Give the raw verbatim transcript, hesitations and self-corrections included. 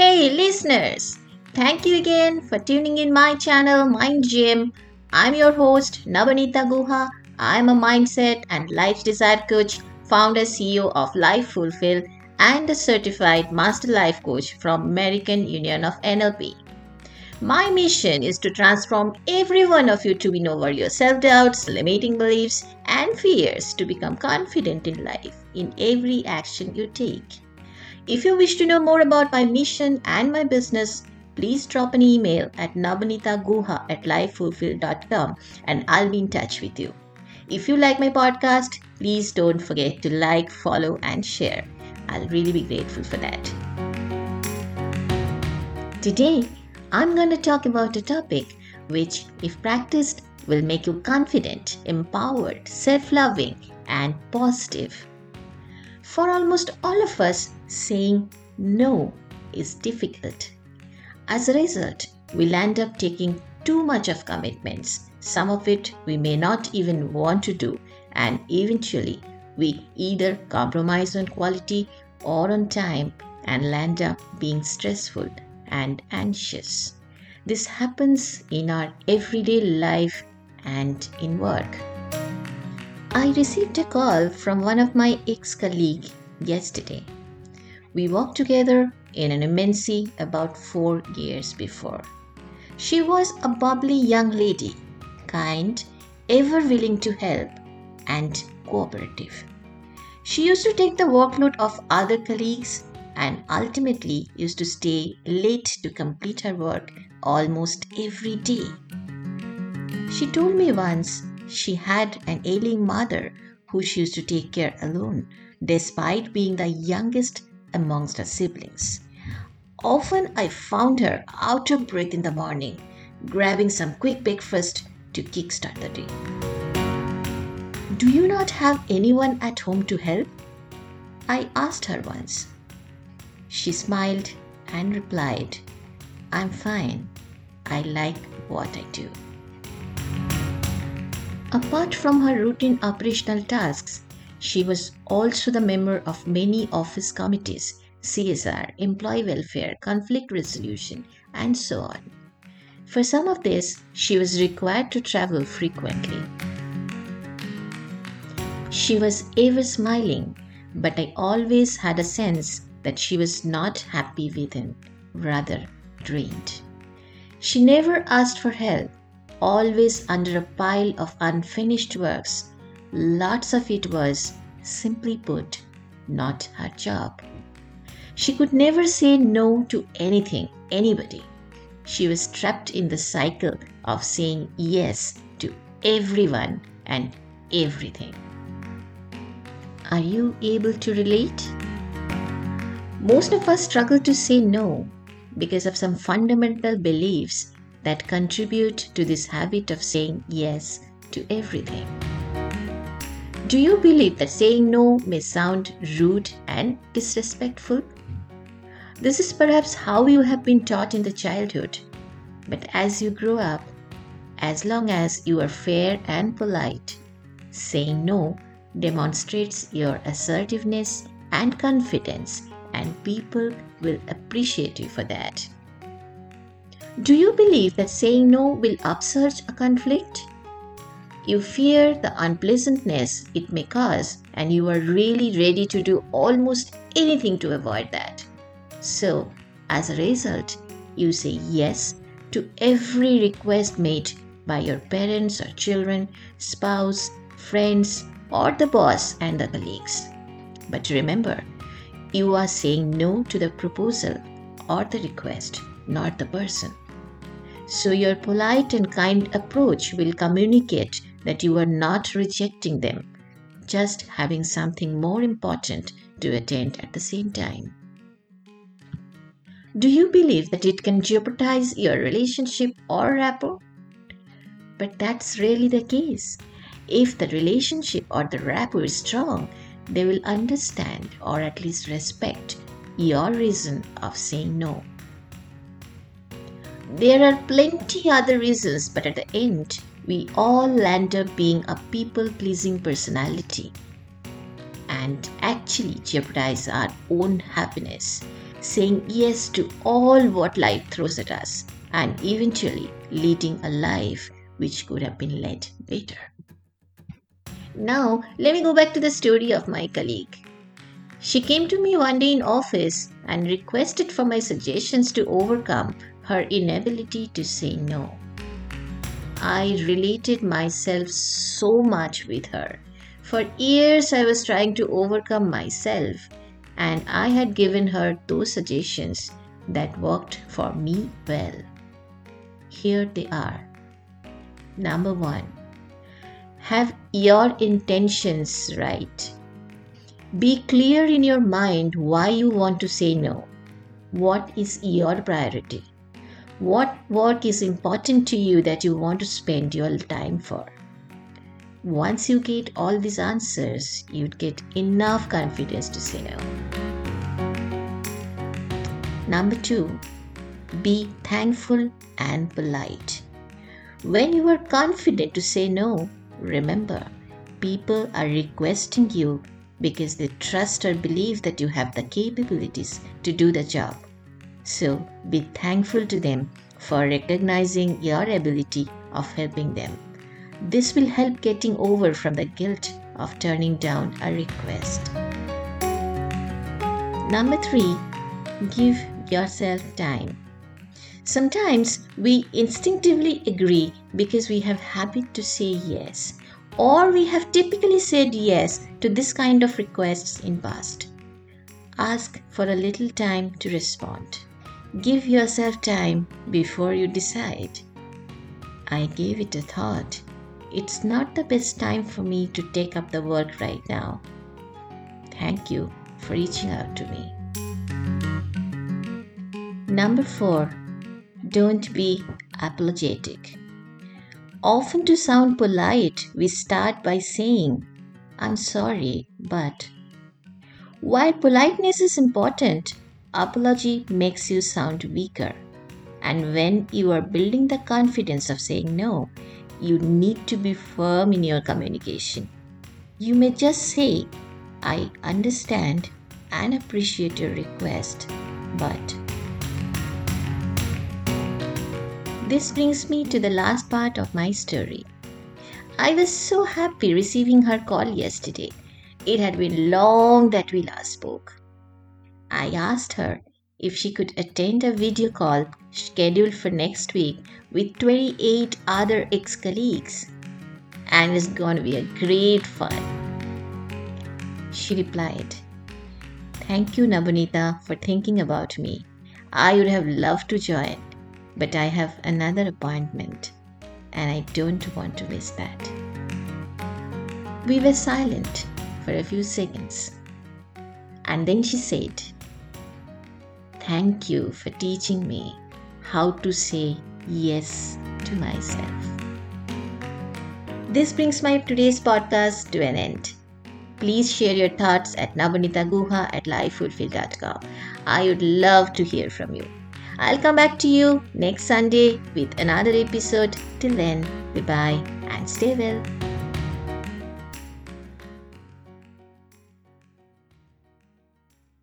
Hey listeners, thank you again for tuning in my channel Mind Gym. I'm your host Nabanita Guha. I'm a mindset and life desire coach, founder C E O of Life Fulfill and a certified master life coach from American Union of N L P. My mission is to transform every one of you to win over your self-doubts, limiting beliefs and fears to become confident in life in every action you take. If you wish to know more about my mission and my business, please drop an email at nabanita guha at life fulfil dot com and I'll be in touch with you. If you like my podcast, please don't forget to like, follow and share. I'll really be grateful for that. Today, I'm going to talk about a topic which, if practiced, will make you confident, empowered, self-loving, and positive. For almost all of us, saying no is difficult. As a result, we'll end up taking too much of commitments, some of it we may not even want to do, and eventually we either compromise on quality or on time and end up being stressful and anxious. This happens in our everyday life and in work. I received a call from one of my ex-colleague yesterday. We worked together in an immensity about four years before. She was a bubbly young lady, kind, ever willing to help, and cooperative. She used to take the workload of other colleagues and ultimately used to stay late to complete her work almost every day. She told me once she had an ailing mother who she used to take care alone, despite being the youngest amongst her siblings. Often I found her out of breath in the morning, grabbing some quick breakfast to kickstart the day. Do you not have anyone at home to help? I asked her once. She smiled and replied, "I'm fine. I like what I do." Apart from her routine operational tasks, she was also the member of many office committees, C S R, employee welfare, conflict resolution, and so on. For some of this, she was required to travel frequently. She was ever smiling, but I always had a sense that she was not happy with him, rather drained. She never asked for help, always under a pile of unfinished works. Lots of it was, simply put, not her job. She could never say no to anything, anybody. She was trapped in the cycle of saying yes to everyone and everything. Are you able to relate? Most of us struggle to say no because of some fundamental beliefs that contribute to this habit of saying yes to everything. Do you believe that saying no may sound rude and disrespectful? This is perhaps how you have been taught in the childhood, but as you grow up, as long as you are fair and polite, saying no demonstrates your assertiveness and confidence, and people will appreciate you for that. Do you believe that saying no will upsurge a conflict? You fear the unpleasantness it may cause, and you are really ready to do almost anything to avoid that. So, as a result, you say yes to every request made by your parents or children, spouse, friends, or the boss and the colleagues. But remember, you are saying no to the proposal or the request, not the person. So your polite and kind approach will communicate that you are not rejecting them, just having something more important to attend at the same time. Do you believe that it can jeopardize your relationship or rapport? But that's really the case. If the relationship or the rapport is strong, they will understand or at least respect your reason of saying no. There are plenty other reasons, but at the end, we all end up being a people-pleasing personality and actually jeopardize our own happiness saying yes to all what life throws at us, and eventually leading a life which could have been led better. Now, let me go back to the story of my colleague. She came to me one day in office and requested for my suggestions to overcome her inability to say no. I related myself so much with her. For years, I was trying to overcome myself, and I had given her those suggestions that worked for me well. Here they are. Number one, have your intentions right. Be clear in your mind why you want to say no. What is your priority? What work is important to you that you want to spend your time for? Once you get all these answers, you'd get enough confidence to say no. Number two, be thankful and polite. When you are confident to say no, remember, people are requesting you because they trust or believe that you have the capabilities to do the job. So be thankful to them for recognizing your ability of helping them. This will help getting over from the guilt of turning down a request. Number three, give yourself time. Sometimes we instinctively agree because we have habit to say yes, or we have typically said yes to this kind of requests in past. Ask for a little time to respond. Give yourself time before you decide. I gave it a thought. It's not the best time for me to take up the work right now. Thank you for reaching out to me. Number four, don't be apologetic. Often to sound polite, we start by saying, I'm sorry, but... While politeness is important, apology makes you sound weaker. And when you are building the confidence of saying no, you need to be firm in your communication. You may just say, I understand and appreciate your request, but... This brings me to the last part of my story. I was so happy receiving her call yesterday. It had been long that we last spoke. I asked her if she could attend a video call scheduled for next week with twenty-eight other ex-colleagues, and it's going to be a great fun. She replied, Thank you, Nabanita, for thinking about me. I would have loved to join, but I have another appointment and I don't want to miss that. We were silent for a few seconds, and then she said, Thank you for teaching me how to say yes to myself. This brings my today's podcast to an end. Please share your thoughts at nabanita guha at life fulfill dot com. I would love to hear from you. I'll come back to you next Sunday with another episode. Till then, bye-bye and stay well.